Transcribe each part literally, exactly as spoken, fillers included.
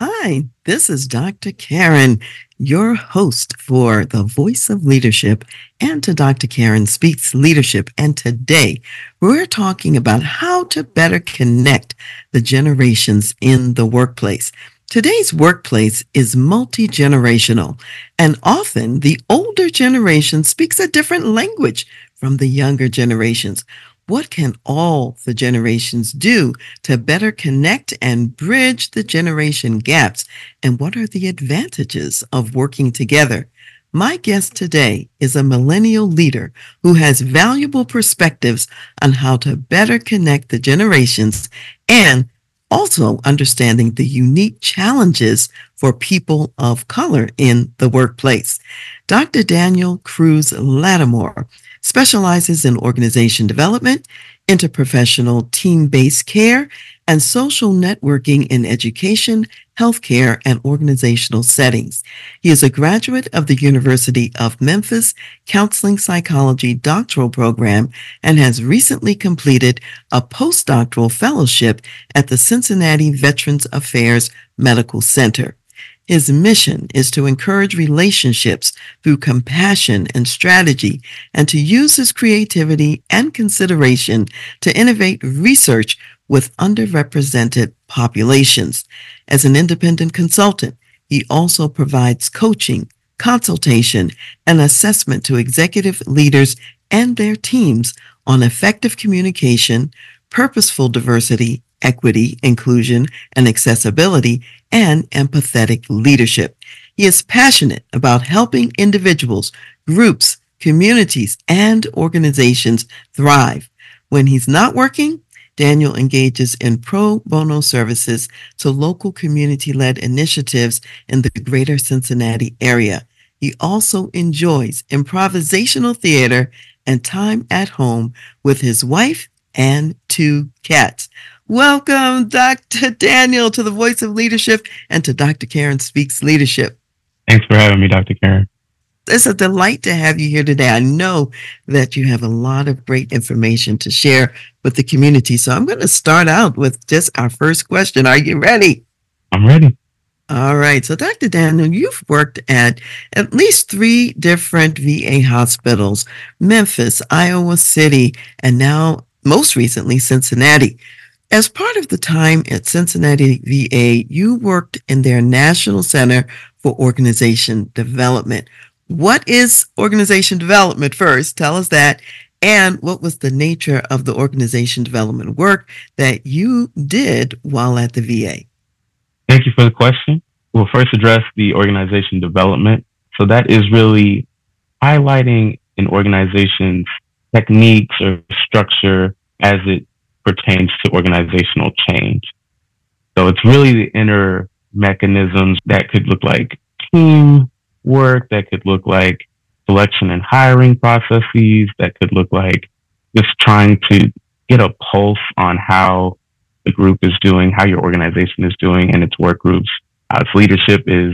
Hi, this is Doctor Karen, your host for The Voice of Leadership and to Doctor Karen Speaks Leadership. And today we're talking about how to better connect the generations in the workplace. Today's workplace is multi-generational, and often the older generation speaks a different language from the younger generations. What can all the generations do to better connect and bridge the generation gaps? And what are the advantages of working together? My guest today is a millennial leader who has valuable perspectives on how to better connect the generations and also understanding the unique challenges for people of color in the workplace. Doctor Daniel Cruz Lattimore specializes in organization development, interprofessional team-based care, and social networking in education, healthcare, and organizational settings. He is a graduate of the University of Memphis Counseling Psychology doctoral program and has recently completed a postdoctoral fellowship at the Cincinnati Veterans Affairs Medical Center. His mission is to encourage relationships through compassion and strategy, and to use his creativity and consideration to innovate research with underrepresented populations. As an independent consultant, he also provides coaching, consultation, and assessment to executive leaders and their teams on effective communication, purposeful diversity, equity, inclusion, and accessibility, and empathetic leadership. He is passionate about helping individuals, groups, communities, and organizations thrive. When he's not working, Daniel engages in pro bono services to local community-led initiatives in the Greater Cincinnati area. He also enjoys improvisational theater and time at home with his wife and two cats. Welcome, Doctor Daniel, to The Voice of Leadership and to Doctor Karen Speaks Leadership. Thanks for having me, Doctor Karen. It's a delight to have you here today. I know that you have a lot of great information to share with the community, so I'm going to start out with just our first question. Are you ready? I'm ready. All right. So, Doctor Daniel, you've worked at at least three different V A hospitals, Memphis, Iowa City, and now most recently, Cincinnati. As part of the time at Cincinnati V A, you worked in their National Center for Organization Development. What is organization development first? Tell us that. And what was the nature of the organization development work that you did while at the V A? Thank you for the question. We'll first address the organization development. So that is really highlighting an organization's techniques or structure as it pertains to organizational change. So it's really the inner mechanisms that could look like team work, that could look like selection and hiring processes, that could look like just trying to get a pulse on how the group is doing, how your organization is doing and its work groups, how its leadership is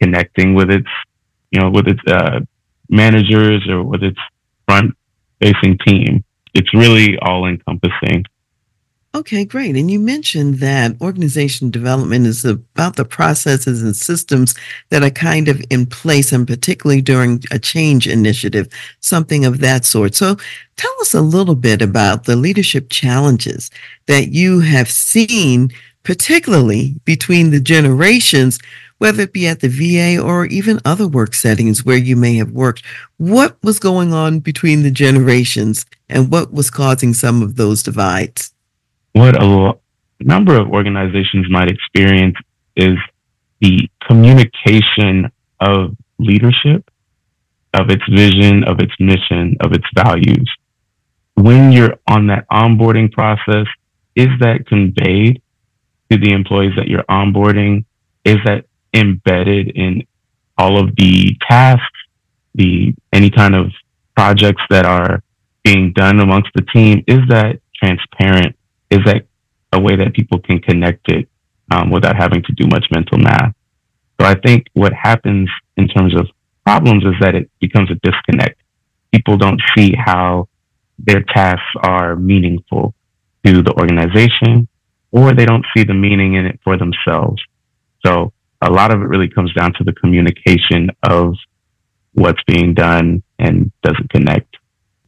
connecting with its, you know, with its uh, managers or with its front facing team. It's really all encompassing. Okay, great. And you mentioned that organization development is about the processes and systems that are kind of in place, and particularly during a change initiative, something of that sort. So tell us a little bit about the leadership challenges that you have seen, particularly between the generations, whether it be at the V A or even other work settings where you may have worked. What was going on between the generations and what was causing some of those divides? What a lo- number of organizations might experience is the communication of leadership, of its vision, of its mission, of its values. When you're on that onboarding process, is that conveyed to the employees that you're onboarding? is that embedded in all of the tasks, the any kind of projects that are being done amongst the team? Is that transparent? Is that a way that people can connect it um, without having to do much mental math? So I think what happens in terms of problems is that it becomes a disconnect. People don't see how their tasks are meaningful to the organization, or they don't see the meaning in it for themselves. So a lot of it really comes down to the communication of what's being done and doesn't connect.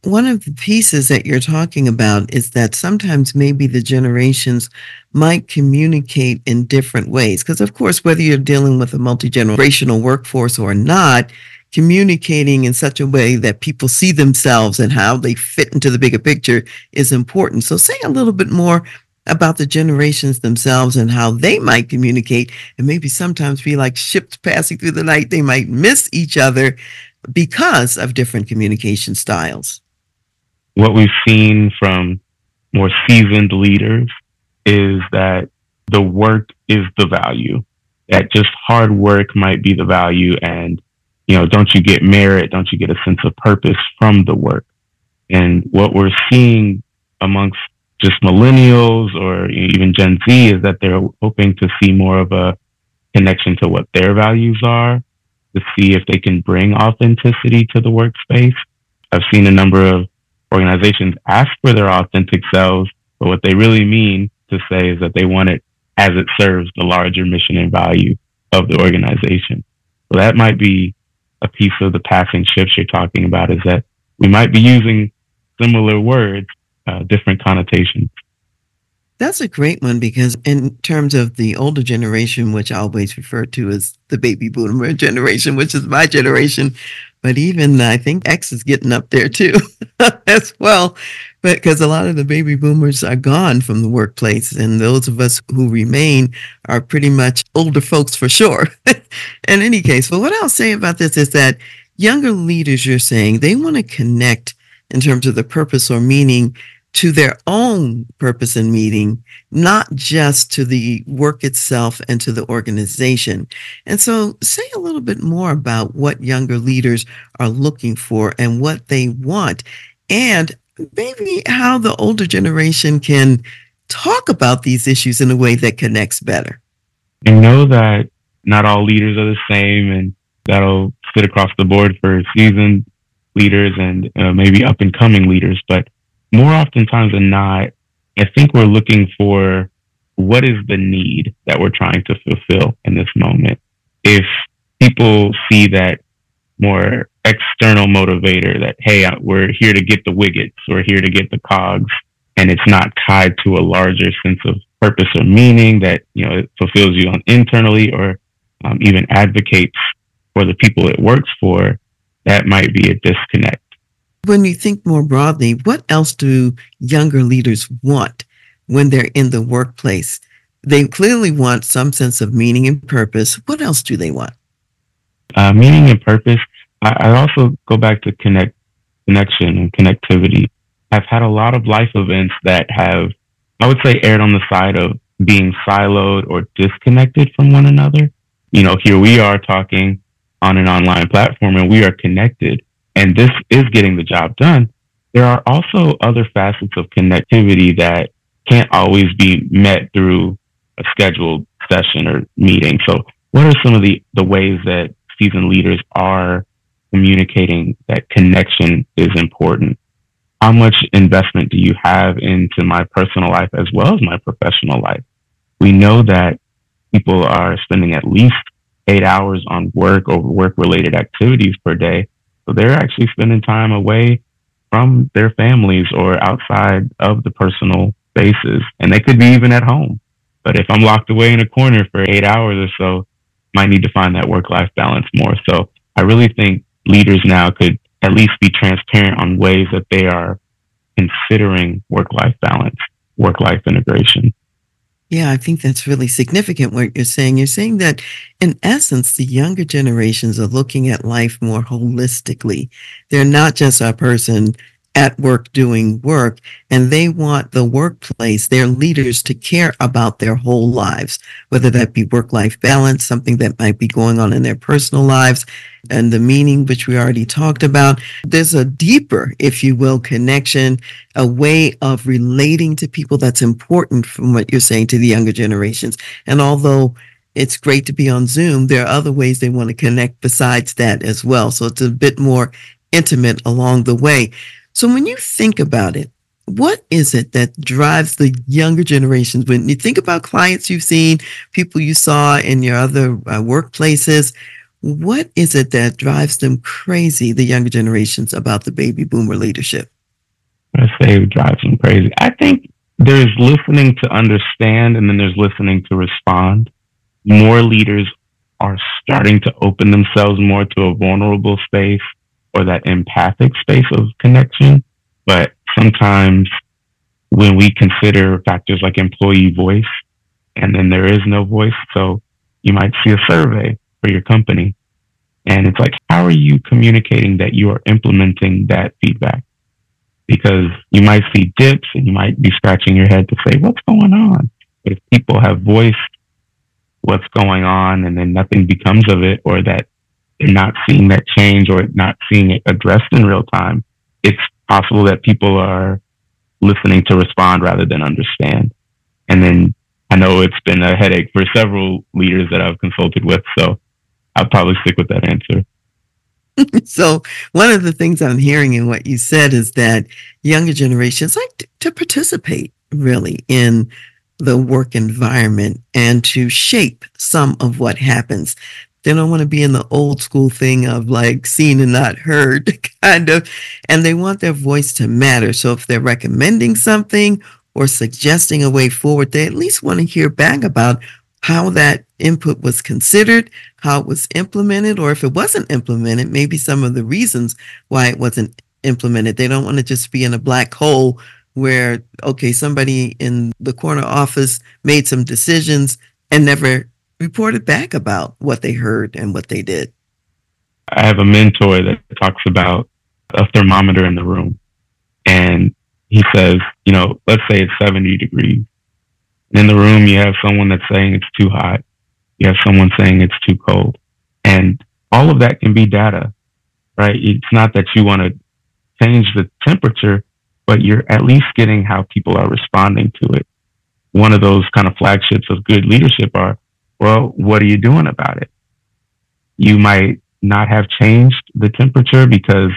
One of the pieces that you're talking about is that sometimes maybe the generations might communicate in different ways. Because, of course, whether you're dealing with a multi-generational workforce or not, communicating in such a way that people see themselves and how they fit into the bigger picture is important. So say a little bit more about the generations themselves and how they might communicate, and maybe sometimes be like ships passing through the night. They might miss each other because of different communication styles. What we've seen from more seasoned leaders is that the work is the value, that just hard work might be the value. And, you know, don't you get merit? Don't you get a sense of purpose from the work? And what we're seeing amongst just millennials or even Gen Z is that they're hoping to see more of a connection to what their values are, to see if they can bring authenticity to the workspace. I've seen a number of organizations ask for their authentic selves, but what they really mean to say is that they want it as it serves the larger mission and value of the organization. So that might be a piece of the passing ships you're talking about, is that we might be using similar words, Uh, different connotations. That's a great one, because in terms of the older generation, which I always refer to as the baby boomer generation, which is my generation, but even I think X is getting up there too as well, but because a lot of the baby boomers are gone from the workplace, and those of us who remain are pretty much older folks for sure. In any case, but what I'll say about this is that younger leaders, you're saying they want to connect in terms of the purpose or meaning to their own purpose and meaning, not just to the work itself and to the organization. And so say a little bit more about what younger leaders are looking for and what they want, and maybe how the older generation can talk about these issues in a way that connects better. I know that not all leaders are the same, and that'll sit across the board for seasoned leaders and uh, maybe up and coming leaders, but more oftentimes than not, I think we're looking for what is the need that we're trying to fulfill in this moment. If people see that more external motivator that, hey, we're here to get the wiggets, we're here to get the cogs, and it's not tied to a larger sense of purpose or meaning that, you know, it fulfills you on internally or um, even advocates for the people it works for, that might be a disconnect. When you think more broadly, what else do younger leaders want when they're in the workplace? They clearly want some sense of meaning and purpose. What else do they want? Uh, meaning and purpose. I, I also go back to connect, connection and connectivity. I've had a lot of life events that have, I would say, erred on the side of being siloed or disconnected from one another. You know, here we are talking on an online platform and we are connected, and this is getting the job done. There are also other facets of connectivity that can't always be met through a scheduled session or meeting. So what are some of the, the ways that seasoned leaders are communicating that connection is important? How much investment do you have into my personal life as well as my professional life? We know that people are spending at least eight hours on work or work-related activities per day. So they're actually spending time away from their families or outside of the personal spaces. And they could be even at home. But if I'm locked away in a corner for eight hours or so, might need to find that work-life balance more. So I really think leaders now could at least be transparent on ways that they are considering work-life balance, work-life integration. Yeah, I think that's really significant what you're saying. You're saying that, in essence, the younger generations are looking at life more holistically. They're not just our person at work doing work, and they want the workplace, their leaders, to care about their whole lives, whether that be work-life balance, something that might be going on in their personal lives, and the meaning, which we already talked about. There's a deeper, if you will, connection, a way of relating to people that's important from what you're saying to the younger generations. And although it's great to be on Zoom, there are other ways they want to connect besides that as well. So it's a bit more intimate along the way. So when you think about it, what is it that drives the younger generations? When you think about clients you've seen, people you saw in your other uh, workplaces, what is it that drives them crazy, the younger generations, about the baby boomer leadership? I say it drives them crazy. I think there's listening to understand, and then there's listening to respond. More leaders are starting to open themselves more to a vulnerable space or that empathic space of connection. But sometimes when we consider factors like employee voice, and then there is no voice. So you might see a survey for your company, and it's like, how are you communicating that you are implementing that feedback? Because you might see dips and you might be scratching your head to say, what's going on? But if people have voiced what's going on and then nothing becomes of it, or that they're not seeing that change or not seeing it addressed in real time, it's possible that people are listening to respond rather than understand. And then I know it's been a headache for several leaders that I've consulted with, so I'll probably stick with that answer. So one of the things I'm hearing in what you said is that younger generations like t- to participate really in the work environment and to shape some of what happens. They don't want to be in the old school thing of like seen and not heard, kind of, and they want their voice to matter. So if they're recommending something or suggesting a way forward, they at least want to hear back about how that input was considered, how it was implemented, or if it wasn't implemented, maybe some of the reasons why it wasn't implemented. They don't want to just be in a black hole where, okay, somebody in the corner office made some decisions and never reported back about what they heard and what they did. I have a mentor that talks about a thermometer in the room. And he says, you know, let's say it's seventy degrees. And in the room, you have someone that's saying it's too hot. You have someone saying it's too cold. And all of that can be data, right? It's not that you want to change the temperature, but you're at least getting how people are responding to it. One of those kind of flagships of good leadership are, well, what are you doing about it? You might not have changed the temperature because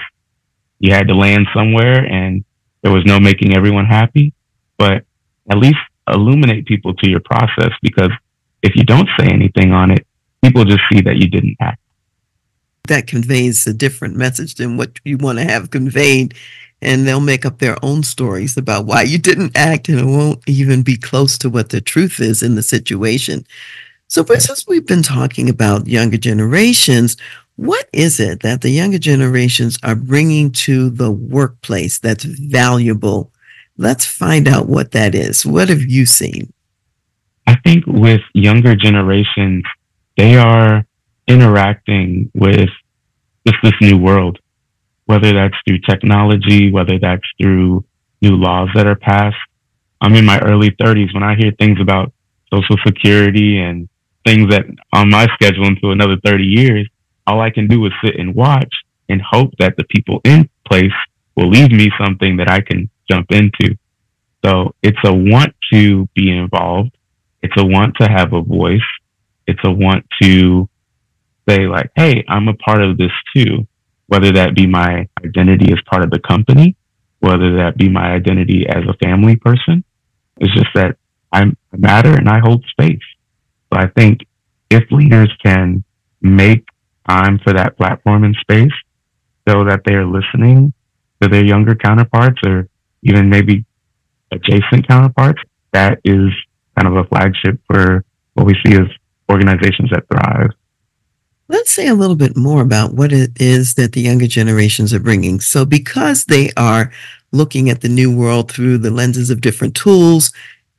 you had to land somewhere and there was no making everyone happy, but at least illuminate people to your process, because if you don't say anything on it, people just see that you didn't act. That conveys a different message than what you want to have conveyed, and they'll make up their own stories about why you didn't act, and it won't even be close to what the truth is in the situation. So since we've been talking about younger generations, what is it that the younger generations are bringing to the workplace that's valuable? Let's find out what that is. What have you seen? I think with younger generations, they are interacting with just this new world, whether that's through technology, whether that's through new laws that are passed. I'm in my early thirties when I hear things about Social Security and things that on my schedule until another thirty years, all I can do is sit and watch and hope that the people in place will leave me something that I can jump into. So it's a want to be involved. It's a want to have a voice. It's a want to say like, hey, I'm a part of this too, whether that be my identity as part of the company, whether that be my identity as a family person. It's just that I matter and I hold space. So I think if leaders can make time for that platform and space so that they are listening to their younger counterparts or even maybe adjacent counterparts, that is kind of a flagship for what we see as organizations that thrive. Let's say a little bit more about what it is that the younger generations are bringing. So because they are looking at the new world through the lenses of different tools,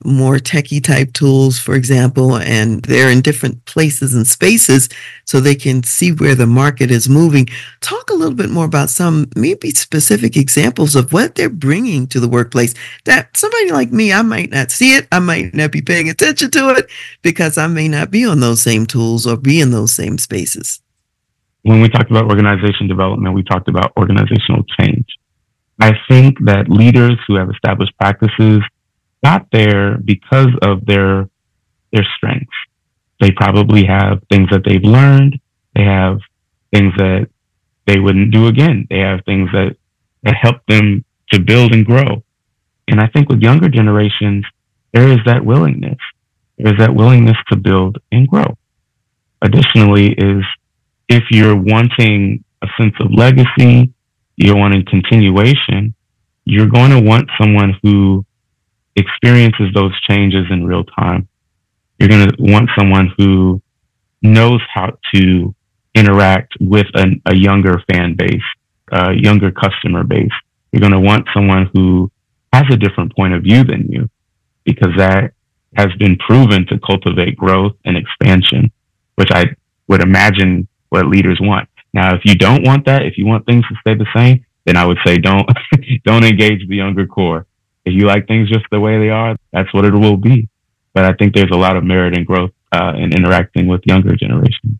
more techie type tools, for example, and they're in different places and spaces so they can see where the market is moving. Talk a little bit more about some maybe specific examples of what they're bringing to the workplace that somebody like me, I might not see it. I might not be paying attention to it because I may not be on those same tools or be in those same spaces. When we talked about organization development, we talked about organizational change. I think that leaders who have established practices got there because of their their strengths. They probably have things that they've learned. They have things that they wouldn't do again. They have things that, that help them to build and grow. And I think with younger generations, there is that willingness. There is that willingness to build and grow. Additionally, is if you're wanting a sense of legacy, you're wanting continuation, you're going to want someone who experiences those changes in real time. You're going to want someone who knows how to interact with an, a younger fan base, a younger customer base. You're going to want someone who has a different point of view than you, because that has been proven to cultivate growth and expansion, which I would imagine what leaders want. Now, if you don't want that, if you want things to stay the same, then I would say don't don't engage the younger core. If you like things just the way they are, that's what it will be. But I think there's a lot of merit and growth uh, in interacting with younger generations.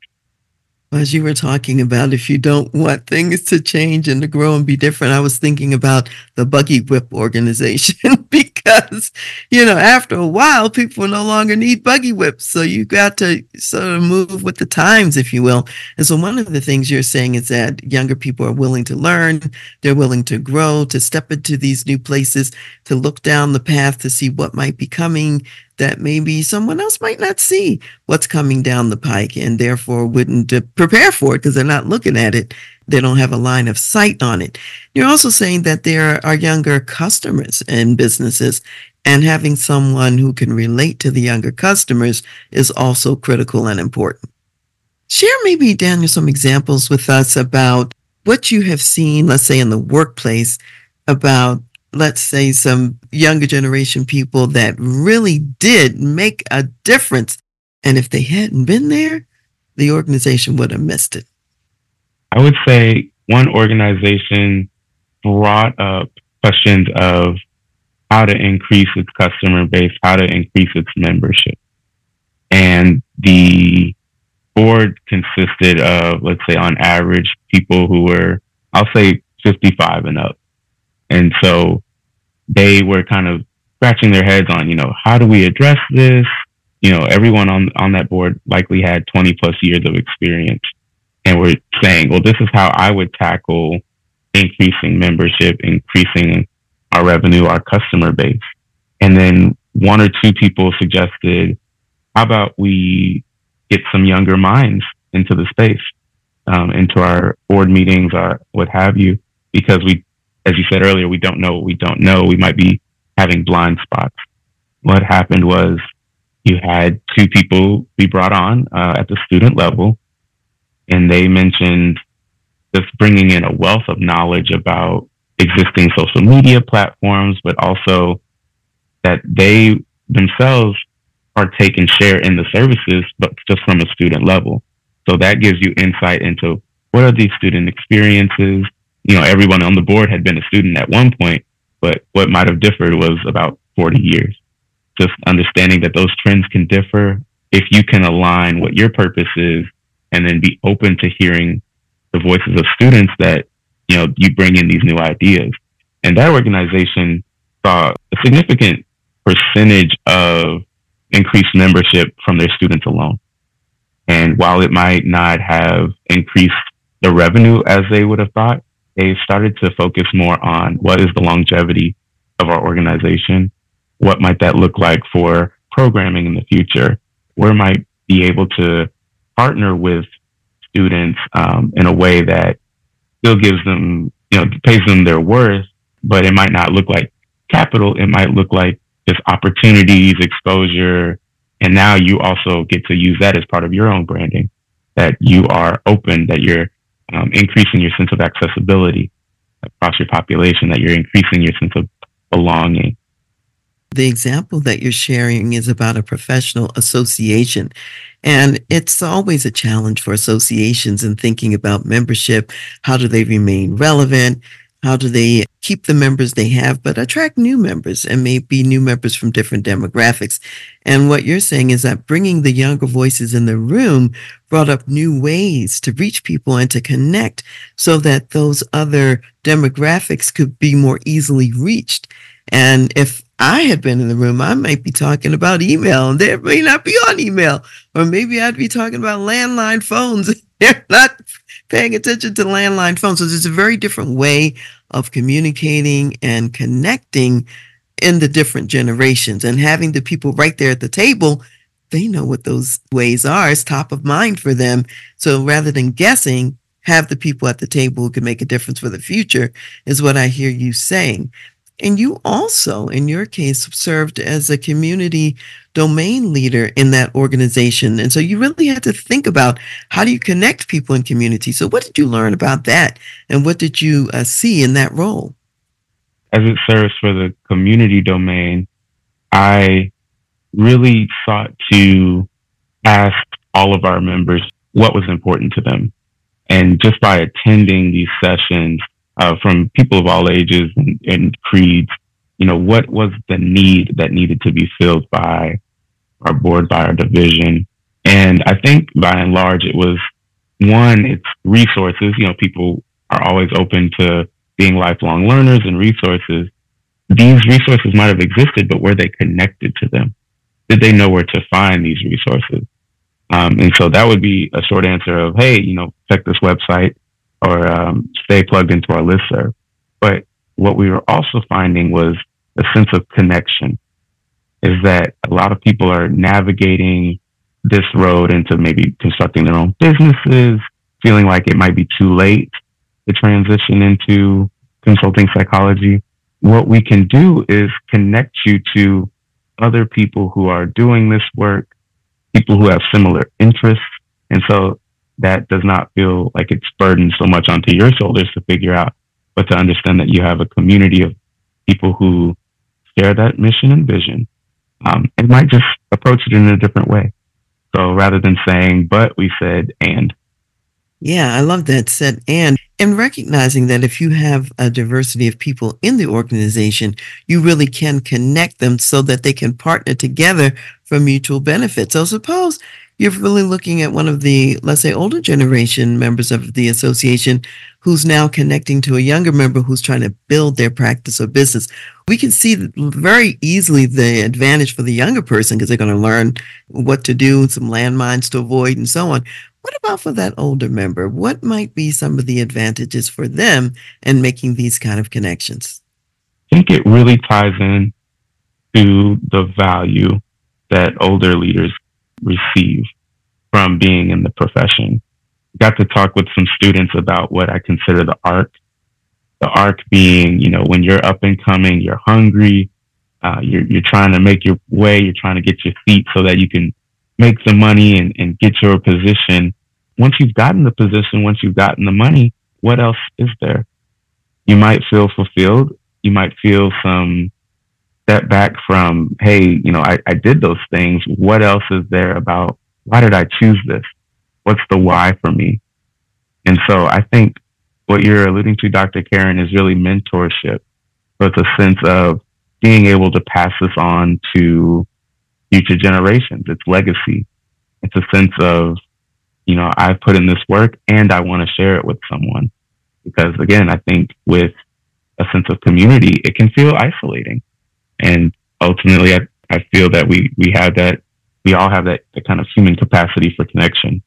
As you were talking about, if you don't want things to change and to grow and be different, I was thinking about the buggy whip organization because, you know, after a while, people no longer need buggy whips. So you got to sort of move with the times, if you will. And so one of the things you're saying is that younger people are willing to learn. They're willing to grow, to step into these new places, to look down the path to see what might be coming that maybe someone else might not see what's coming down the pike and therefore wouldn't prepare for it because they're not looking at it. They don't have a line of sight on it. You're also saying that there are younger customers and businesses, and having someone who can relate to the younger customers is also critical and important. Share maybe, Daniel, some examples with us about what you have seen, let's say in the workplace, about let's say some younger generation people that really did make a difference. And if they hadn't been there, the organization would have missed it. I would say one organization brought up questions of how to increase its customer base, how to increase its membership. And the board consisted of, let's say, on average, people who were, I'll say fifty-five and up. And so they were kind of scratching their heads on, you know, how do we address this? You know, everyone on, on that board likely had twenty plus years of experience and were saying, well, this is how I would tackle increasing membership, increasing our revenue, our customer base. And then one or two people suggested, how about we get some younger minds into the space, um, into our board meetings or what have you, because we, as you said earlier, we don't know what we don't know. We might be having blind spots. What happened was you had two people be brought on uh, at the student level, and they mentioned just bringing in a wealth of knowledge about existing social media platforms, but also that they themselves partake and share in the services, but just from a student level. So that gives you insight into what are these student experiences. You know, everyone on the board had been a student at one point, but what might have differed was about forty years. Just understanding that those trends can differ if you can align what your purpose is and then be open to hearing the voices of students that, you know, you bring in these new ideas. And that organization saw a significant percentage of increased membership from their students alone. And while it might not have increased the revenue as they would have thought, they started to focus more on what is the longevity of our organization? What might that look like for programming in the future? Where might be able to partner with students um, in a way that still gives them, you know, pays them their worth, but it might not look like capital. It might look like just opportunities, exposure. And now you also get to use that as part of your own branding, that you are open, that you're Um, increasing your sense of accessibility across your population, that you're increasing your sense of belonging. The example that you're sharing is about a professional association, and it's always a challenge for associations in thinking about membership. How do they remain relevant? How do they keep the members they have, but attract new members, and maybe new members from different demographics? And what you're saying is that bringing the younger voices in the room brought up new ways to reach people and to connect so that those other demographics could be more easily reached. And if I had been in the room, I might be talking about email, and they may not be on email. Or maybe I'd be talking about landline phones. They're not paying attention to landline phones. So it's a very different way of communicating and connecting in the different generations, and having the people right there at the table. They know what those ways are. It's top of mind for them. So rather than guessing, have the people at the table who can make a difference for the future is what I hear you saying. And you also, in your case, served as a community domain leader in that organization. And so you really had to think about, how do you connect people in community? So what did you learn about that? And what did you uh, see in that role? As it serves for the community domain, I really sought to ask all of our members what was important to them. And just by attending these sessions, Uh, from people of all ages and, and creeds, you know, what was the need that needed to be filled by our board, by our division? And I think by and large, it was, one, it's resources. You know, people are always open to being lifelong learners and resources. These resources might have existed, but were they connected to them? Did they know where to find these resources? Um, and so that would be a short answer of, hey, you know, check this website, or um, stay plugged into our listserv. But what we were also finding was a sense of connection, is that a lot of people are navigating this road into maybe constructing their own businesses, feeling like it might be too late to transition into consulting psychology. What we can do is connect you to other people who are doing this work, people who have similar interests. And so that does not feel like it's burdened so much onto your shoulders to figure out, but to understand that you have a community of people who share that mission and vision, um, and might just approach it in a different way. So rather than saying, but, we said, and. Yeah, I love that, said, and. And recognizing that if you have a diversity of people in the organization, you really can connect them so that they can partner together for mutual benefit. So suppose you're really looking at one of the, let's say, older generation members of the association who's now connecting to a younger member who's trying to build their practice or business. We can see very easily the advantage for the younger person, because they're going to learn what to do and some landmines to avoid and so on. What about for that older member? What might be some of the advantages for them in making these kind of connections? I think it really ties in to the value that older leaders receive from being in the profession. Got to talk with some students about what I consider the arc. The arc being, you know, when you're up and coming, you're hungry, uh, you're, you're trying to make your way, you're trying to get your feet so that you can make the money and, and get your position. Once you've gotten the position, once you've gotten the money, what else is there? You might feel fulfilled. You might feel some step back from, hey, you know, I, I did those things. What else is there about, why did I choose this? What's the why for me? And so I think what you're alluding to, Doctor Karen, is really mentorship, with a sense of being able to pass this on to future generations. It's legacy. It's a sense of, you know, I've put in this work and I want to share it with someone. Because again, I think with a sense of community, it can feel isolating. And ultimately, I, I feel that we, we have that, we all have that, that kind of human capacity for connection.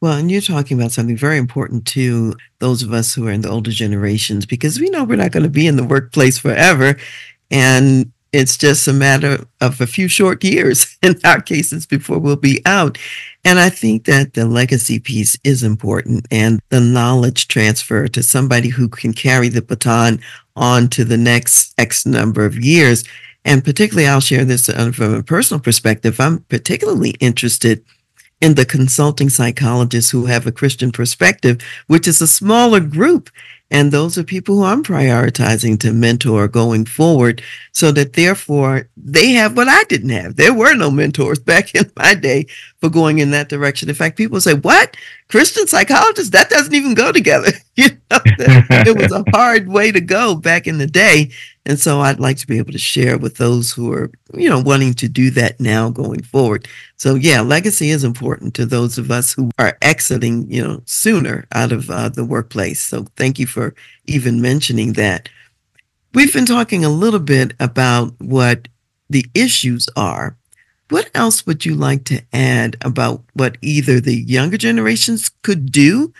Well, and you're talking about something very important to those of us who are in the older generations, because we know we're not going to be in the workplace forever. And it's just a matter of a few short years in our cases before we'll be out. And I think that the legacy piece is important, and the knowledge transfer to somebody who can carry the baton on to the next X number of years. And particularly, I'll share this from a personal perspective. I'm particularly interested in the consulting psychologists who have a Christian perspective, which is a smaller group. And those are people who I'm prioritizing to mentor going forward so that therefore they have what I didn't have. There were no mentors back in my day for going in that direction. In fact, people say, what? Christian psychologists? That doesn't even go together. You know, it was a hard way to go back in the day. And so I'd like to be able to share with those who are, you know, wanting to do that now going forward. So, yeah, legacy is important to those of us who are exiting, you know, sooner out of uh, the workplace. So thank you for even mentioning that. We've been talking a little bit about what the issues are. What else would you like to add about what either the younger generations could do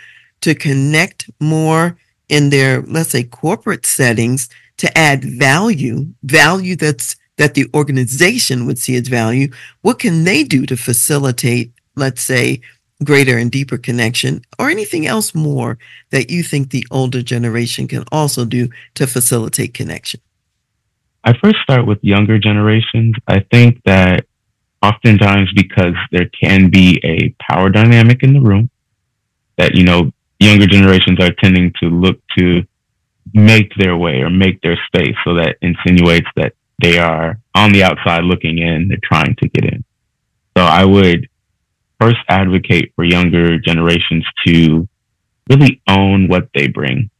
to connect more in their, let's say, corporate settings to add value, value that's that the organization would see as value? What can they do to facilitate, let's say, greater and deeper connection, or anything else more that you think the older generation can also do to facilitate connection? I first start with younger generations. I think that oftentimes, because there can be a power dynamic in the room, that, you know, younger generations are tending to look to make their way or make their space. So that insinuates that they are on the outside looking in, they're trying to get in. So I would first advocate for younger generations to really own what they bring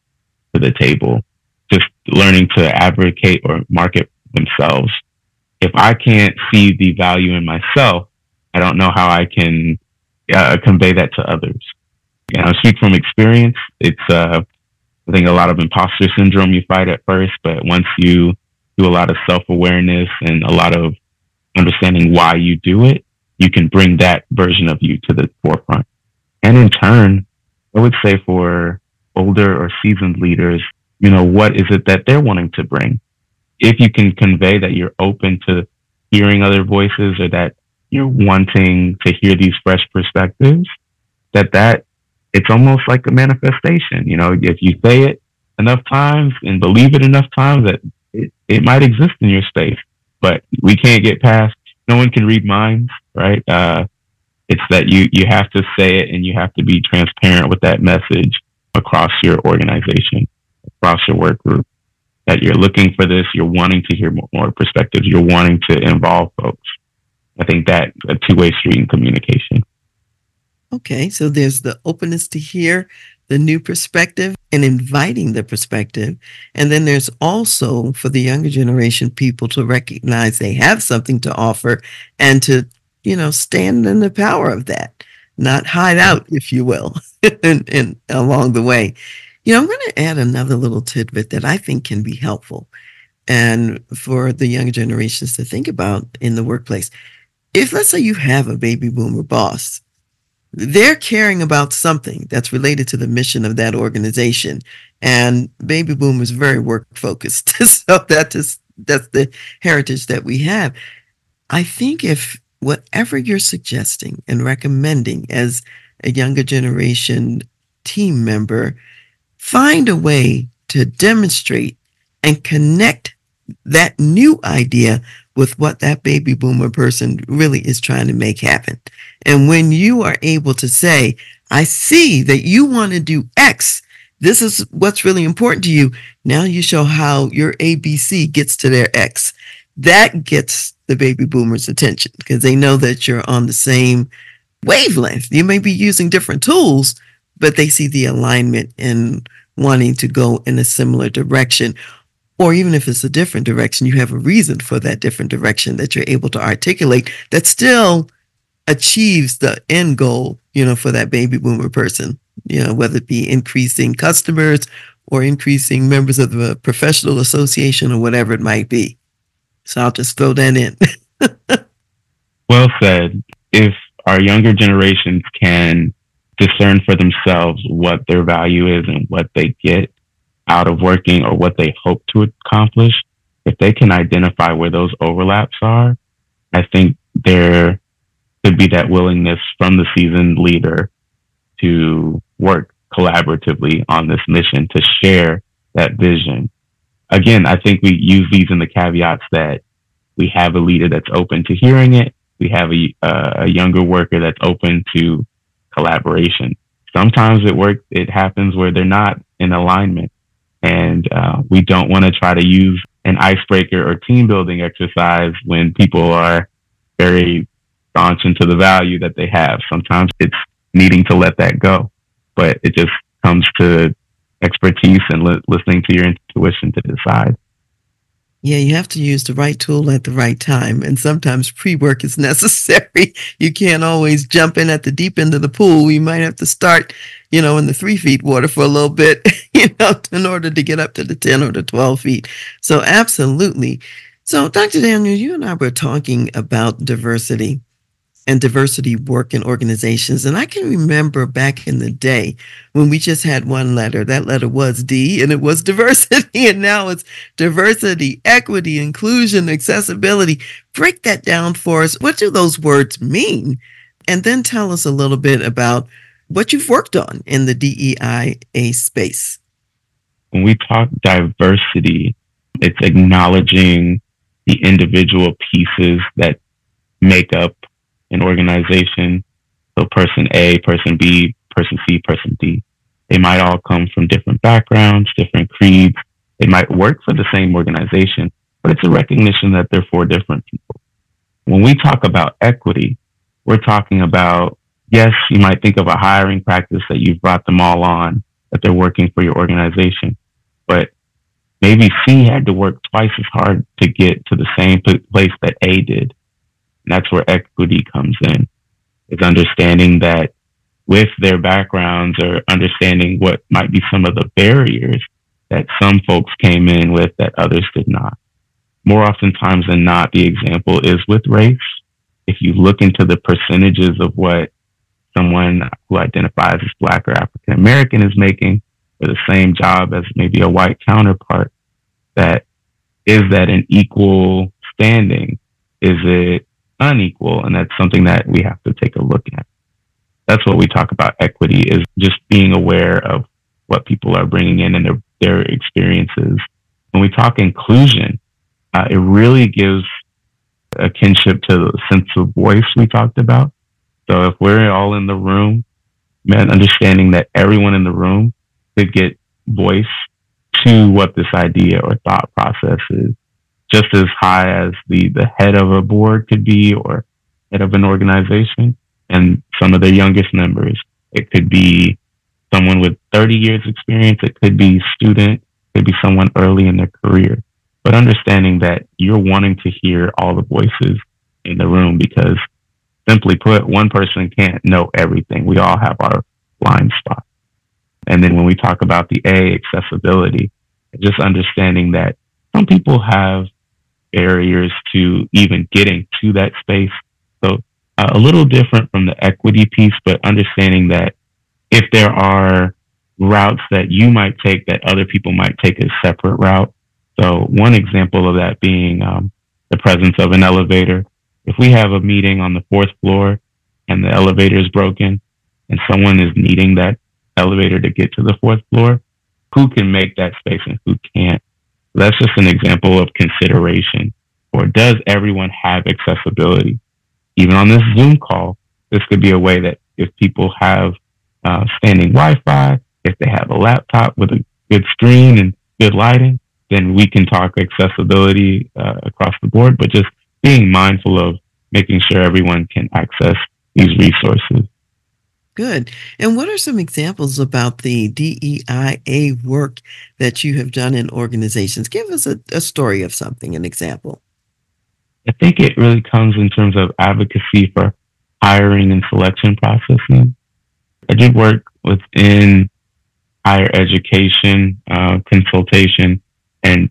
to the table, just learning to advocate or market themselves. If I can't see the value in myself, I don't know how I can uh, convey that to others. And I speak from experience. It's, uh, I think, a lot of imposter syndrome you fight at first, but once you do a lot of self-awareness and a lot of understanding why you do it, you can bring that version of you to the forefront. And in turn, I would say for older or seasoned leaders, you know, what is it that they're wanting to bring? If you can convey that you're open to hearing other voices, or that you're wanting to hear these fresh perspectives, that that it's almost like a manifestation. You know, if you say it enough times and believe it enough times, that it, it might exist in your space. But we can't get past, no one can read minds, right? Uh, it's that you, you have to say it, and you have to be transparent with that message across your organization, across your work group. That you're looking for this, you're wanting to hear more, more perspectives, you're wanting to involve folks. I think that's a two-way street in communication. Okay, so there's the openness to hear the new perspective and inviting the perspective. And then there's also, for the younger generation, people to recognize they have something to offer and to, you know, stand in the power of that, not hide out, if you will, and, and along the way. You know, I'm going to add another little tidbit that I think can be helpful and for the younger generations to think about in the workplace. If, let's say, you have a baby boomer boss, they're caring about something that's related to the mission of that organization. And baby boomers very work focused. So that is, that's the heritage that we have. I think if whatever you're suggesting and recommending as a younger generation team member, find a way to demonstrate and connect that new idea with what that baby boomer person really is trying to make happen. And when you are able to say, I see that you want to do X, this is what's really important to you. Now you show how your A B C gets to their X. That gets the baby boomer's attention because they know that you're on the same wavelength. You may be using different tools, but they see the alignment in wanting to go in a similar direction. Or even if it's a different direction, you have a reason for that different direction that you're able to articulate that still achieves the end goal, you know, for that baby boomer person, you know, whether it be increasing customers or increasing members of the professional association or whatever it might be. So I'll just throw that in. Well said. If our younger generations can discern for themselves what their value is and what they get out of working or what they hope to accomplish, if they can identify where those overlaps are, I think there could be that willingness from the seasoned leader to work collaboratively on this mission, to share that vision. Again, I think we use these in the caveats that we have a leader that's open to hearing it. We have a, uh, a younger worker that's open to collaboration. Sometimes it works. It happens where they're not in alignment. And uh, we don't want to try to use an icebreaker or team building exercise when people are very staunch into the value that they have. Sometimes it's needing to let that go, but it just comes to expertise and li- listening to your intuition to decide. Yeah, you have to use the right tool at the right time. And sometimes pre-work is necessary. You can't always jump in at the deep end of the pool. You might have to start, you know, in the three feet water for a little bit, you know, in order to get up to the ten or the twelve feet. So absolutely. So Doctor Daniel, you and I were talking about diversity and diversity work in organizations. And I can remember back in the day when we just had one letter. That letter was D, and it was diversity. And now it's diversity, equity, inclusion, accessibility. Break that down for us. What do those words mean? And then tell us a little bit about what you've worked on in the D E I A space. When we talk diversity, it's acknowledging the individual pieces that make up an organization. So person A, person B, person C, person D. They might all come from different backgrounds, different creeds. They might work for the same organization, but it's a recognition that they're four different people. When we talk about equity, we're talking about, yes, you might think of a hiring practice that you've brought them all on, that they're working for your organization, but maybe C had to work twice as hard to get to the same place that A did. And that's where equity comes in, is understanding that with their backgrounds or understanding what might be some of the barriers that some folks came in with that others did not. More oftentimes than not, the example is with race. If you look into the percentages of what someone who identifies as Black or African American is making for the same job as maybe a white counterpart, that is that an equal standing? Is it unequal? And that's something that we have to take a look at. That's what we talk about equity, is just being aware of what people are bringing in and their, their experiences. When we talk inclusion, uh, it really gives a kinship to the sense of voice we talked about. So if we're all in the room, man, understanding that everyone in the room could get voice to what this idea or thought process is. Just as high as the, the head of a board could be, or head of an organization, and some of their youngest members. It could be someone with thirty years experience. It could be student. It could be someone early in their career. But understanding that you're wanting to hear all the voices in the room, because simply put, one person can't know everything. We all have our blind spots. And then when we talk about the A, accessibility, just understanding that some people have barriers to even getting to that space. So uh, a little different from the equity piece, but understanding that if there are routes that you might take that other people might take a separate route. So one example of that being um, the presence of an elevator. If we have a meeting on the fourth floor and the elevator is broken and someone is needing that elevator to get to the fourth floor, who can make that space and who can't? That's just an example of consideration. Or does everyone have accessibility? Even on this Zoom call, this could be a way that if people have uh, standing Wi-Fi, if they have a laptop with a good screen and good lighting, then we can talk accessibility uh, across the board, but just being mindful of making sure everyone can access these resources. Good. And what are some examples about the D E I A work that you have done in organizations? Give us a, a story of something, an example. I think it really comes in terms of advocacy for hiring and selection processing. I did work within higher education, uh, consultation, and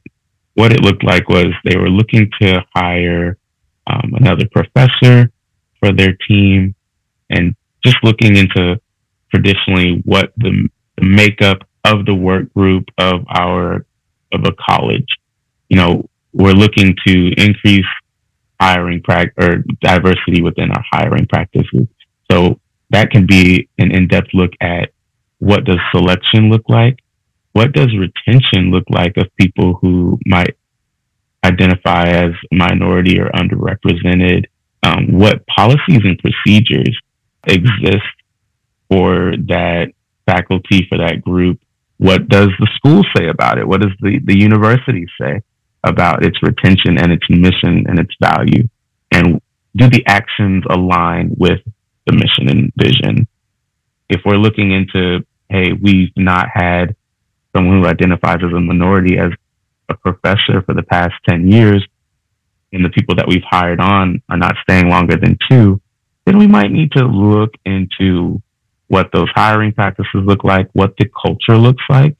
what it looked like was they were looking to hire um, another professor for their team, and just looking into traditionally what the, the makeup of the work group of our, of a college, you know, we're looking to increase hiring pra- or diversity within our hiring practices. So that can be an in-depth look at what does selection look like? What does retention look like of people who might identify as minority or underrepresented? Um, what policies and procedures exist for that faculty, for that group, What does the school say about it? What does the, the university say about its retention and its mission and its value? And do the actions align with the mission and vision? If we're looking into, hey, we've not had someone who identifies as a minority as a professor for the past ten years, and the people that we've hired on are not staying longer than two, then we might need to look into what those hiring practices look like, what the culture looks like,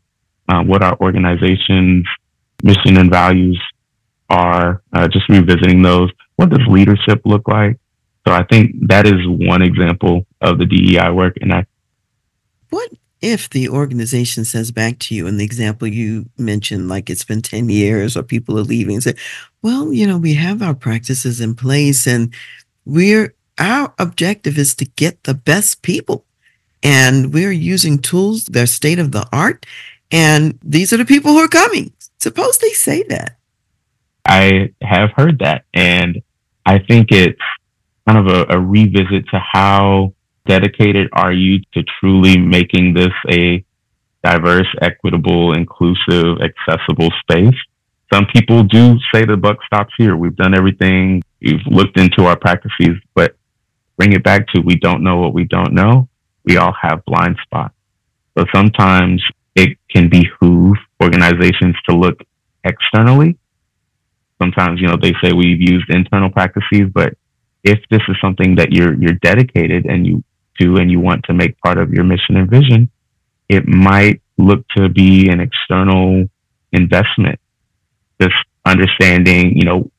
uh, what our organization's mission and values are, uh, just revisiting those. What does leadership look like? So I think that is one example of the D E I work. And I, what if the organization says back to you in the example you mentioned, like it's been ten years or people are leaving, say, well, you know, we have our practices in place and we're, our objective is to get the best people. And we're using tools, they're state of the art. And these are the people who are coming. Suppose they say that. I have heard that. And I think it's kind of a, a revisit to how dedicated are you to truly making this a diverse, equitable, inclusive, accessible space. Some people do say the buck stops here. We've done everything. We've looked into our practices, but bring it back to we don't know what we don't know. We all have blind spots. So sometimes it can behoove organizations to look externally. Sometimes, you know, they say we've used internal practices, but if this is something that you're you're dedicated and you do and you want to make part of your mission and vision, it might look to be an external investment. Just understanding, you know,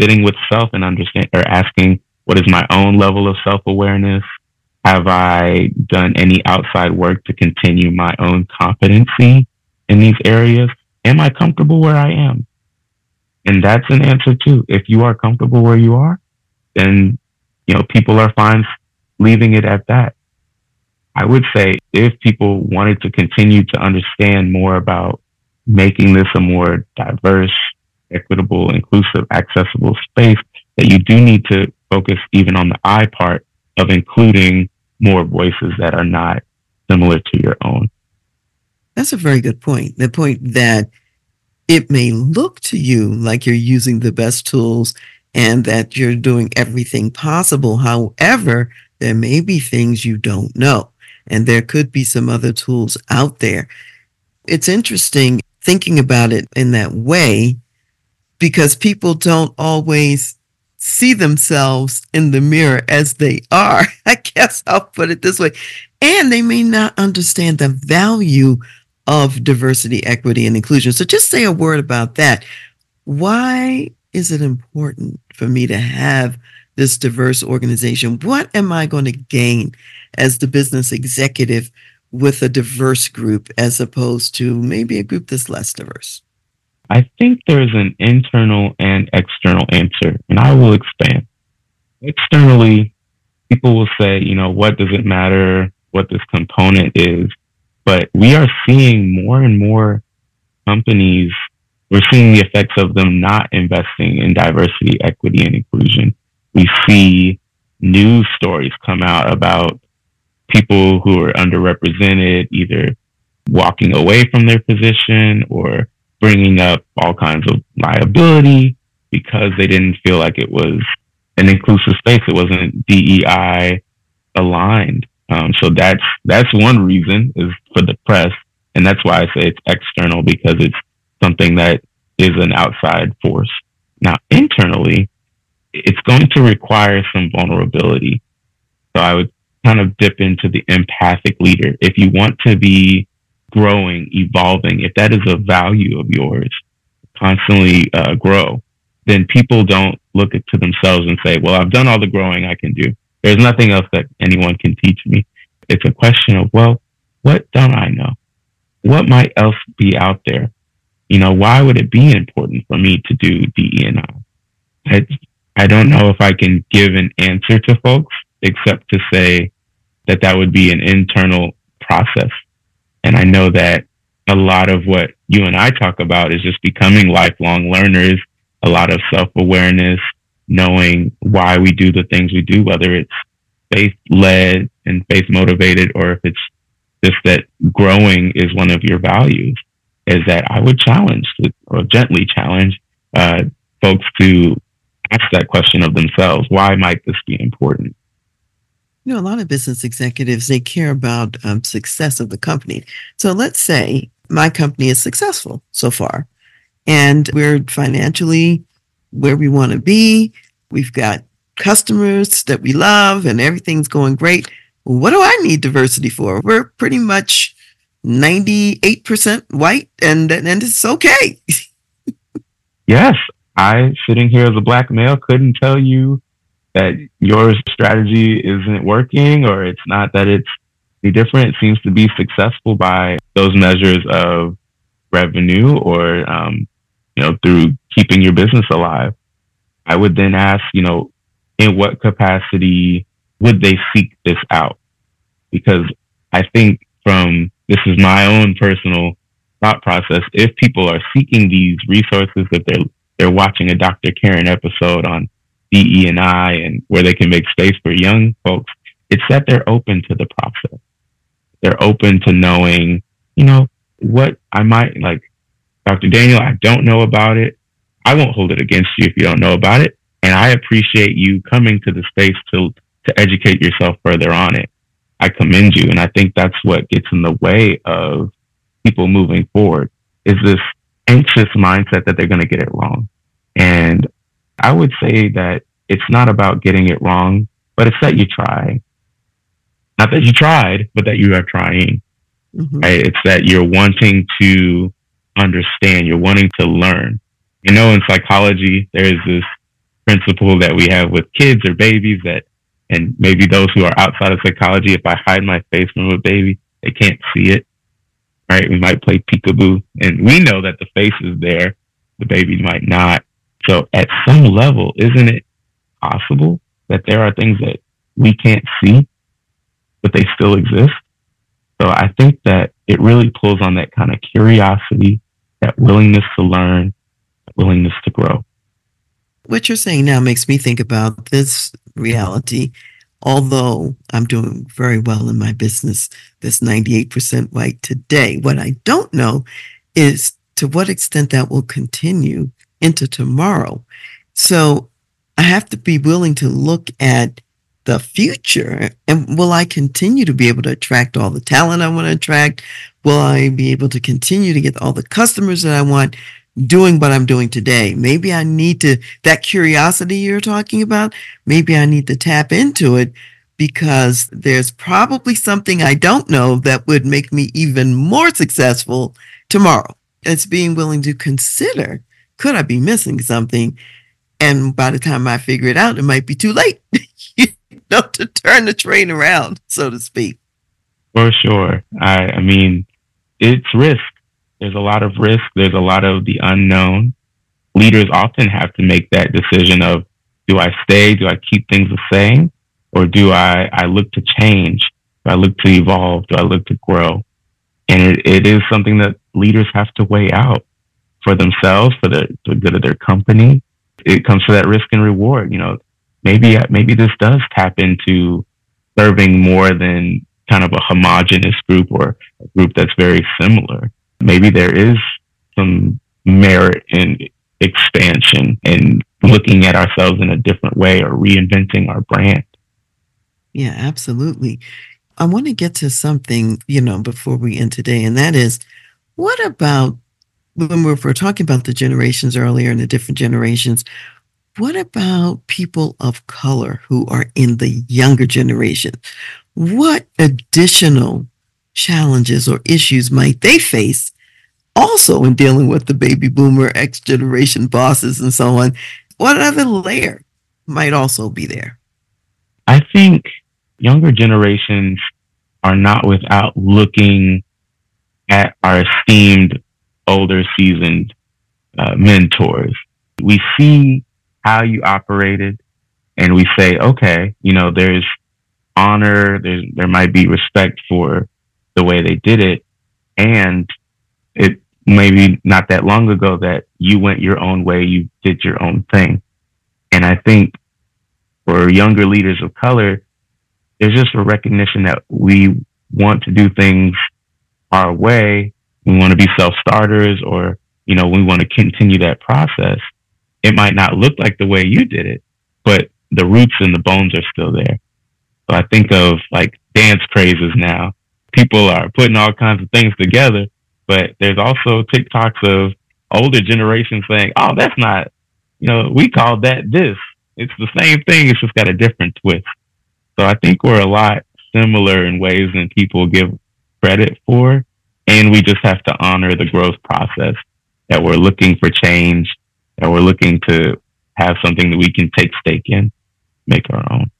sitting with self and understand or asking, what is my own level of self-awareness? Have I done any outside work to continue my own competency in these areas? Am I comfortable where I am? And that's an answer too. If you are comfortable where you are, then, you know, people are fine leaving it at that. I would say if people wanted to continue to understand more about making this a more diverse, equitable, inclusive, accessible space, that you do need to focus even on the I part of including more voices that are not similar to your own. That's a very good point. The point that it may look to you like you're using the best tools and that you're doing everything possible. However, there may be things you don't know, and there could be some other tools out there. It's interesting thinking about it in that way because people don't always see themselves in the mirror as they are. I guess I'll put it this way. And they may not understand the value of diversity, equity, and inclusion. So just say a word about that. Why is it important for me to have this diverse organization? What am I going to gain as the business executive with a diverse group as opposed to maybe a group that's less diverse? I think there's an internal and external answer, and I will expand. Externally, people will say, you know, what does it matter what this component is? But we are seeing more and more companies, we're seeing the effects of them not investing in diversity, equity, and inclusion. We see news stories come out about people who are underrepresented, either walking away from their position or bringing up all kinds of liability because they didn't feel like it was an inclusive space. It wasn't D E I aligned. Um, so that's, that's one reason is for the press. And that's why I say it's external, because it's something that is an outside force. Now, internally, it's going to require some vulnerability. So I would kind of dip into the empathic leader. If you want to be growing, evolving, if that is a value of yours, constantly uh, grow, then people don't look to themselves and say, well, I've done all the growing I can do. There's nothing else that anyone can teach me. It's a question of, well, what don't I know? What might else be out there? You know, why would it be important for me to do D E I? I, I don't know if I can give an answer to folks except to say that that would be an internal process. And I know that a lot of what you and I talk about is just becoming lifelong learners, a lot of self-awareness, knowing why we do the things we do, whether it's faith-led and faith-motivated, or if it's just that growing is one of your values, is that I would challenge or gently challenge uh, folks to ask that question of themselves. Why might this be important? You know, a lot of business executives, they care about um, success of the company. So let's say my company is successful so far and we're financially where we want to be. We've got customers that we love and everything's going great. What do I need diversity for? We're pretty much ninety-eight percent white and, and it's okay. Yes. I, sitting here as a black male, couldn't tell you that your strategy isn't working, or it's not that it's any different. It seems to be successful by those measures of revenue or, um, you know, through keeping your business alive. I would then ask, you know, in what capacity would they seek this out? Because I think from, this is my own personal thought process, if people are seeking these resources, if they're, they're watching a Doctor Karen episode on D E I and where they can make space for young folks, it's that they're open to the process. They're open to knowing, you know, what I might like, Doctor Daniel, I don't know about it. I won't hold it against you if you don't know about it. And I appreciate you coming to the space to, to educate yourself further on it. I commend you. And I think that's what gets in the way of people moving forward, is this anxious mindset that they're going to get it wrong. And I would say that it's not about getting it wrong, but it's that you try. Not that you tried, but that you are trying. Mm-hmm. Right? It's that you're wanting to understand. You're wanting to learn. You know, in psychology, there is this principle that we have with kids or babies that, and maybe those who are outside of psychology, if I hide my face from a baby, they can't see it. Right? We might play peekaboo. And we know that the face is there. The baby might not. So at some level, isn't it possible that there are things that we can't see, but they still exist? So I think that it really pulls on that kind of curiosity, that willingness to learn, that willingness to grow. What you're saying now makes me think about this reality. Although I'm doing very well in my business, this ninety-eight percent white today, what I don't know is to what extent that will continue into tomorrow. So I have to be willing to look at the future. And will I continue to be able to attract all the talent I want to attract? Will I be able to continue to get all the customers that I want doing what I'm doing today? Maybe I need to, that curiosity you're talking about, maybe I need to tap into it, because there's probably something I don't know that would make me even more successful tomorrow. It's being willing to consider, could I be missing something? And by the time I figure it out, it might be too late, you know, to turn the train around, so to speak. For sure. I, I mean, it's risk. There's a lot of risk. There's a lot of the unknown. Leaders often have to make that decision of, do I stay? Do I keep things the same? Or do I, I look to change? Do I look to evolve? Do I look to grow? And it, it is something that leaders have to weigh out for themselves, for the, for the good of their company. It comes to that risk and reward. You know, maybe, maybe this does tap into serving more than kind of a homogenous group or a group that's very similar. Maybe there is some merit in expansion and looking at ourselves in a different way or reinventing our brand. Yeah, absolutely. I want to get to something, you know, before we end today. And that is, what about, when we were talking about the generations earlier and the different generations, what about people of color who are in the younger generation? What additional challenges or issues might they face also in dealing with the baby boomer, X generation bosses and so on? What other layer might also be there? I think younger generations are not without looking at our esteemed older seasoned uh, mentors. We see how you operated and we say, okay, you know, there's honor, there's, there might be respect for the way they did it. And it maybe not that long ago that you went your own way, you did your own thing. And I think for younger leaders of color, there's just a recognition that we want to do things our way. We want to be self-starters, or, you know, we want to continue that process. It might not look like the way you did it, but the roots and the bones are still there. So I think of like dance crazes now. People are putting all kinds of things together, but there's also TikToks of older generations saying, oh, that's not, you know, we call that this. It's the same thing. It's just got a different twist. So I think we're a lot similar in ways than people give credit for. And we just have to honor the growth process, that we're looking for change, that we're looking to have something that we can take stake in, make our own.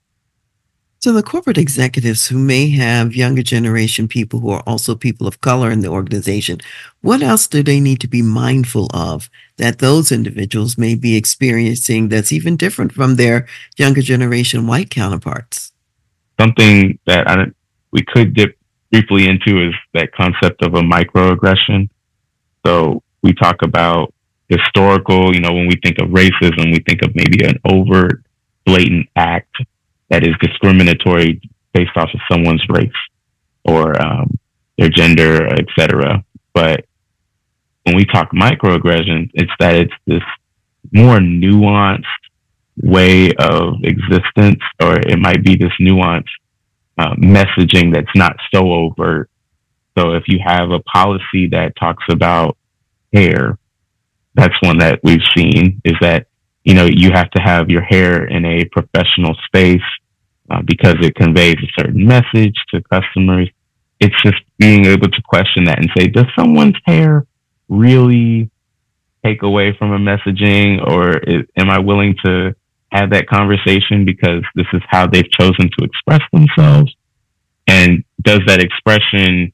So the corporate executives who may have younger generation people who are also people of color in the organization, what else do they need to be mindful of that those individuals may be experiencing that's even different from their younger generation white counterparts? Something that I, we could dip briefly into is that concept of a microaggression. So we talk about historical, you know, when we think of racism, we think of maybe an overt, blatant act that is discriminatory based off of someone's race or um, their gender, et cetera. But when we talk microaggression, it's that it's this more nuanced way of existence, or it might be this nuanced uh, messaging that's not so overt. So if you have a policy that talks about hair, that's one that we've seen, is that, you know, you have to have your hair in a professional space uh, because it conveys a certain message to customers. It's just being able to question that and say, does someone's hair really take away from a messaging, or is, am I willing to have that conversation because this is how they've chosen to express themselves? And does that expression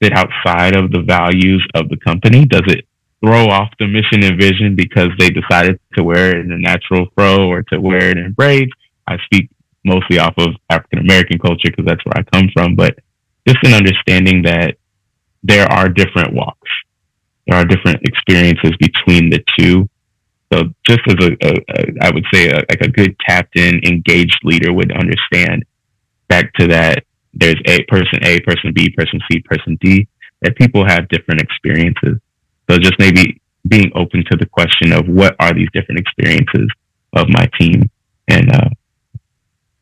fit outside of the values of the company? Does it throw off the mission and vision because they decided to wear it in a natural fro or to wear it in braids? I speak mostly off of African-American culture because that's where I come from, but just an understanding that there are different walks. There are different experiences between the two. So just as a, a, a I would say a, like a good tapped in, engaged leader would understand, back to that, there's a person A, person B, person C, person D, that people have different experiences. So just maybe being open to the question of what are these different experiences of my team. And uh,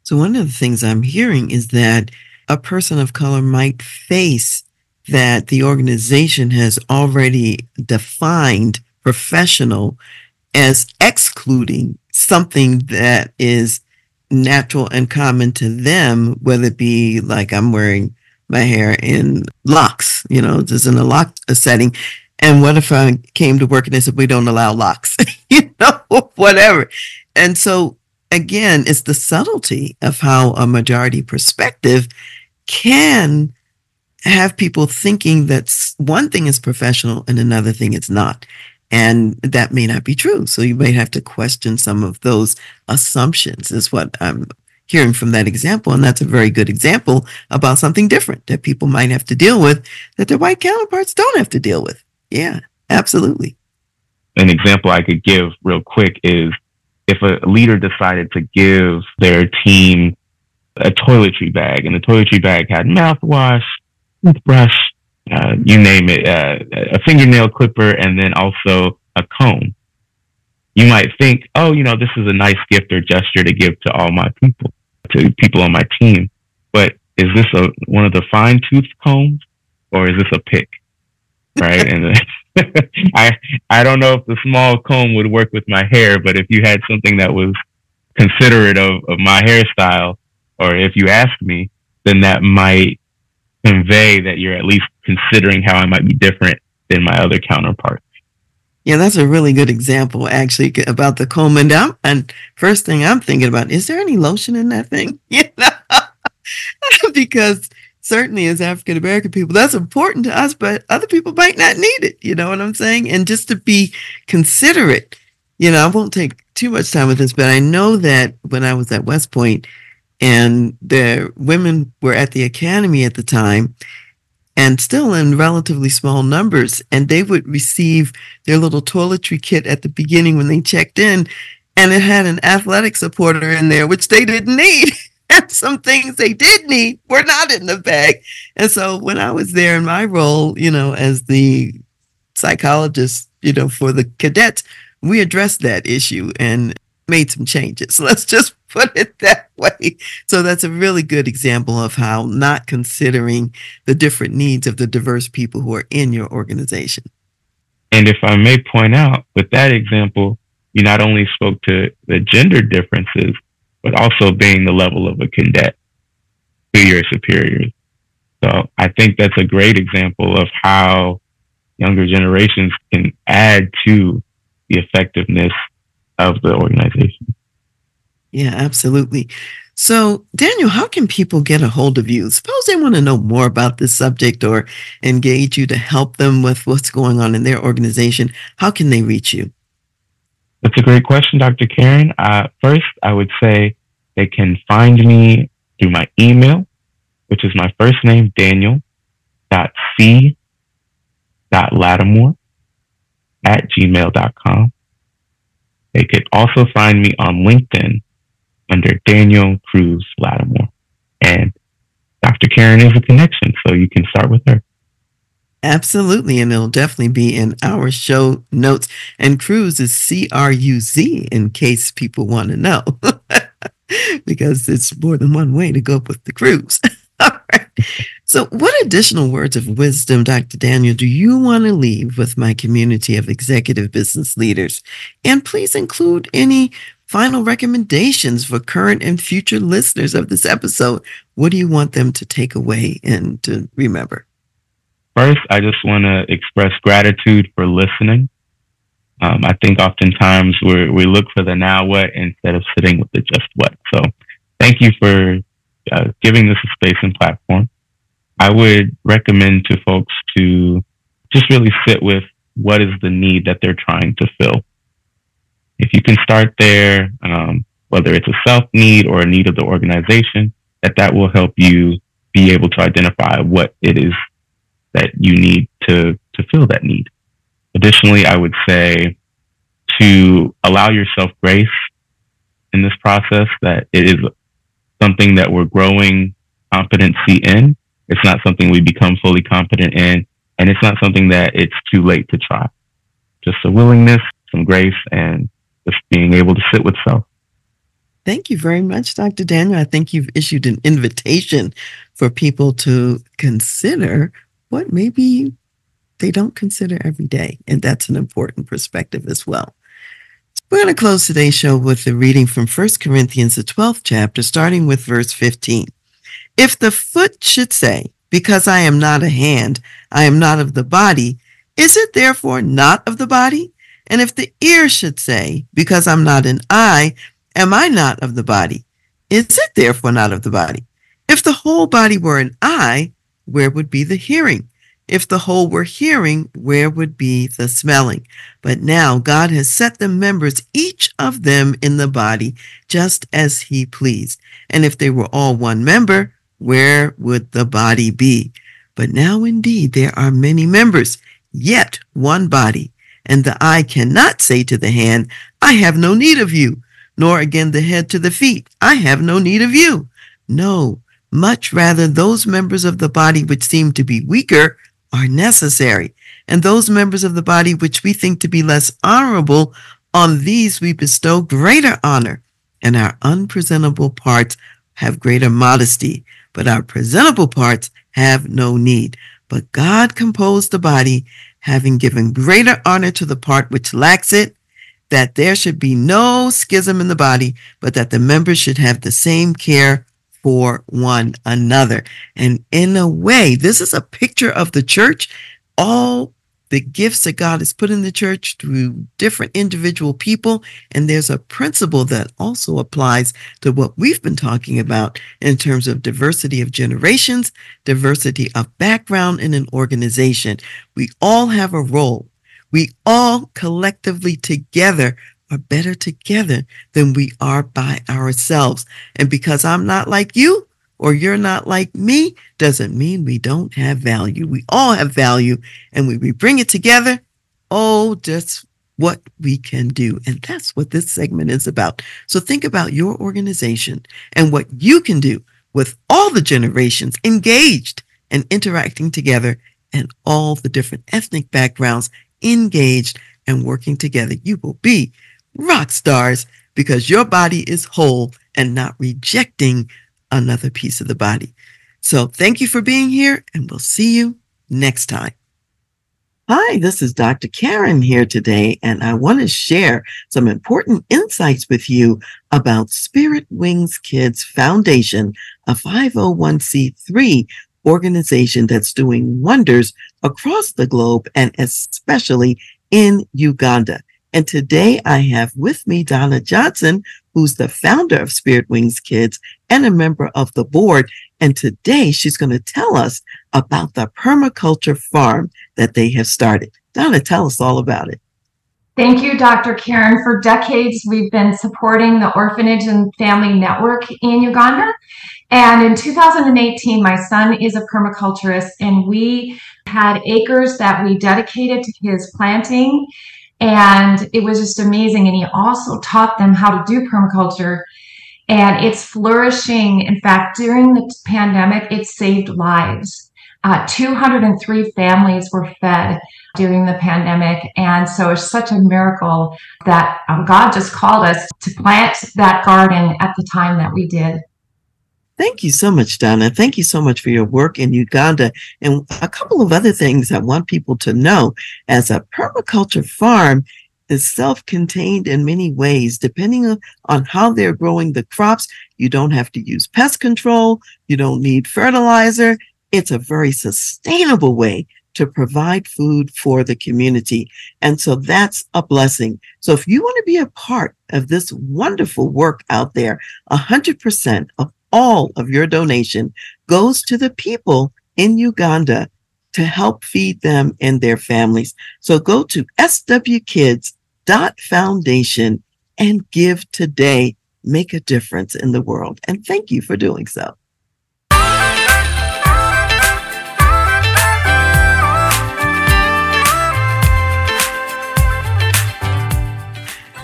so one of the things I'm hearing is that a person of color might face that the organization has already defined professional as excluding something that is natural and common to them, whether it be like I'm wearing my hair in locks, you know, just in a lock setting. And what if I came to work and they said, we don't allow locks, you know, whatever. And so, again, it's the subtlety of how a majority perspective can have people thinking that one thing is professional and another thing it's not. And that may not be true. So you may have to question some of those assumptions is what I'm hearing from that example. And that's a very good example about something different that people might have to deal with that their white counterparts don't have to deal with. Yeah, absolutely. An example I could give real quick is if a leader decided to give their team a toiletry bag, and the toiletry bag had mouthwash, toothbrush, uh, you name it, uh, a fingernail clipper, and then also a comb. You might think, oh, you know, this is a nice gift or gesture to give to all my people, to people on my team. But is this a one of the fine tooth combs, or is this a pick? Right. And uh, I, I don't know if the small comb would work with my hair, but if you had something that was considerate of, of my hairstyle, or if you asked me, then that might convey that you're at least considering how I might be different than my other counterparts. Yeah, that's a really good example, actually, about the comb. And, I'm, and first thing I'm thinking about, is there any lotion in that thing? You know, because certainly as African-American people, that's important to us, but other people might not need it. You know what I'm saying? And just to be considerate, you know, I won't take too much time with this, but I know that when I was at West Point and the women were at the academy at the time and still in relatively small numbers, and they would receive their little toiletry kit at the beginning when they checked in, and it had an athletic supporter in there, which they didn't need. some things they did need were not in the bag. And so when I was there in my role, you know, as the psychologist, you know, for the cadets, we addressed that issue and made some changes. Let's just put it that way. So that's a really good example of how not considering the different needs of the diverse people who are in your organization. And if I may point out, with that example, you not only spoke to the gender differences, but also being the level of a cadet to your superiors. So I think that's a great example of how younger generations can add to the effectiveness of the organization. Yeah, absolutely. So, Daniel, how can people get a hold of you? Suppose they want to know more about this subject or engage you to help them with what's going on in their organization. How can they reach you? That's a great question, Doctor Karen. Uh, first, I would say they can find me through my email, which is my first name, daniel dot c dot lattimore at gmail dot com. They could also find me on LinkedIn under Daniel Cruz Lattimore. And Doctor Karen is a connection, so you can start with her. Absolutely, and it'll definitely be in our show notes. And Cruz is C R U Z, in case people want to know, because it's more than one way to go up with the Cruz. All right. So what additional words of wisdom, Doctor Daniel, do you want to leave with my community of executive business leaders? And please include any final recommendations for current and future listeners of this episode. What do you want them to take away and to remember? First, I just want to express gratitude for listening. Um, I think oftentimes we're, we look for the now what instead of sitting with the just what. So thank you for uh, giving this a space and platform. I would recommend to folks to just really sit with what is the need that they're trying to fill. If you can start there, um, whether it's a self-need or a need of the organization, that that will help you be able to identify what it is that you need to, to fill that need. Additionally, I would say to allow yourself grace in this process, that it is something that we're growing competency in. It's not something we become fully competent in, and it's not something that it's too late to try. Just a willingness, some grace, and just being able to sit with self. Thank you very much, Doctor Daniel. I think you've issued an invitation for people to consider what maybe they don't consider every day. And that's an important perspective as well. We're going to close today's show with a reading from First Corinthians, the twelfth chapter, starting with verse fifteen. If the foot should say, because I am not a hand, I am not of the body, is it therefore not of the body? And if the ear should say, because I'm not an eye, am I not of the body? Is it therefore not of the body? If the whole body were an eye, where would be the hearing? If the whole were hearing, where would be the smelling? But now God has set the members, each of them in the body, just as he pleased. And if they were all one member, where would the body be? But now indeed there are many members, yet one body. And the eye cannot say to the hand, I have no need of you, nor again the head to the feet, I have no need of you. No. Much rather, those members of the body which seem to be weaker are necessary. And those members of the body which we think to be less honorable, on these we bestow greater honor. And our unpresentable parts have greater modesty, but our presentable parts have no need. But God composed the body, having given greater honor to the part which lacks it, that there should be no schism in the body, but that the members should have the same care for one another. And in a way, this is a picture of the church. All the gifts that God has put in the church through different individual people. And there's a principle that also applies to what we've been talking about in terms of diversity of generations, diversity of background in an organization. We all have a role. We all collectively together are better together than we are by ourselves. And because I'm not like you or you're not like me doesn't mean we don't have value. We all have value. And when we bring it together, oh, just what we can do. And that's what this segment is about. So think about your organization and what you can do with all the generations engaged and interacting together, and all the different ethnic backgrounds engaged and working together. You will be rock stars because your body is whole and not rejecting another piece of the body. So thank you for being here, and we'll see you next time. Hi, this is Doctor Karen here today, and I want to share some important insights with you about Spirit Wings Kids Foundation, a five oh one c three organization that's doing wonders across the globe and especially in Uganda. And today I have with me Donna Johnson, who's the founder of Spirit Wings Kids and a member of the board. And today she's going to tell us about the permaculture farm that they have started. Donna, tell us all about it. Thank you, Doctor Karen. For decades, we've been supporting the orphanage and family network in Uganda. And in two thousand eighteen, my son is a permaculturist, and we had acres that we dedicated to his planting. And it was just amazing. And he also taught them how to do permaculture. And it's flourishing. In fact, during the pandemic, it saved lives. Uh, two hundred three families were fed during the pandemic. And so it's such a miracle that um, God just called us to plant that garden at the time that we did. Thank you so much, Donna. Thank you so much for your work in Uganda. And a couple of other things I want people to know. As a permaculture farm is self-contained in many ways, depending on how they're growing the crops. You don't have to use pest control. You don't need fertilizer. It's a very sustainable way to provide food for the community. And so that's a blessing. So if you want to be a part of this wonderful work out there, one hundred percent of all of your donation goes to the people in Uganda to help feed them and their families. So go to s w kids dot foundation and give today. Make a difference in the world. And thank you for doing so.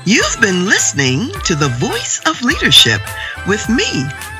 You've been listening to The Voice of Leadership with me,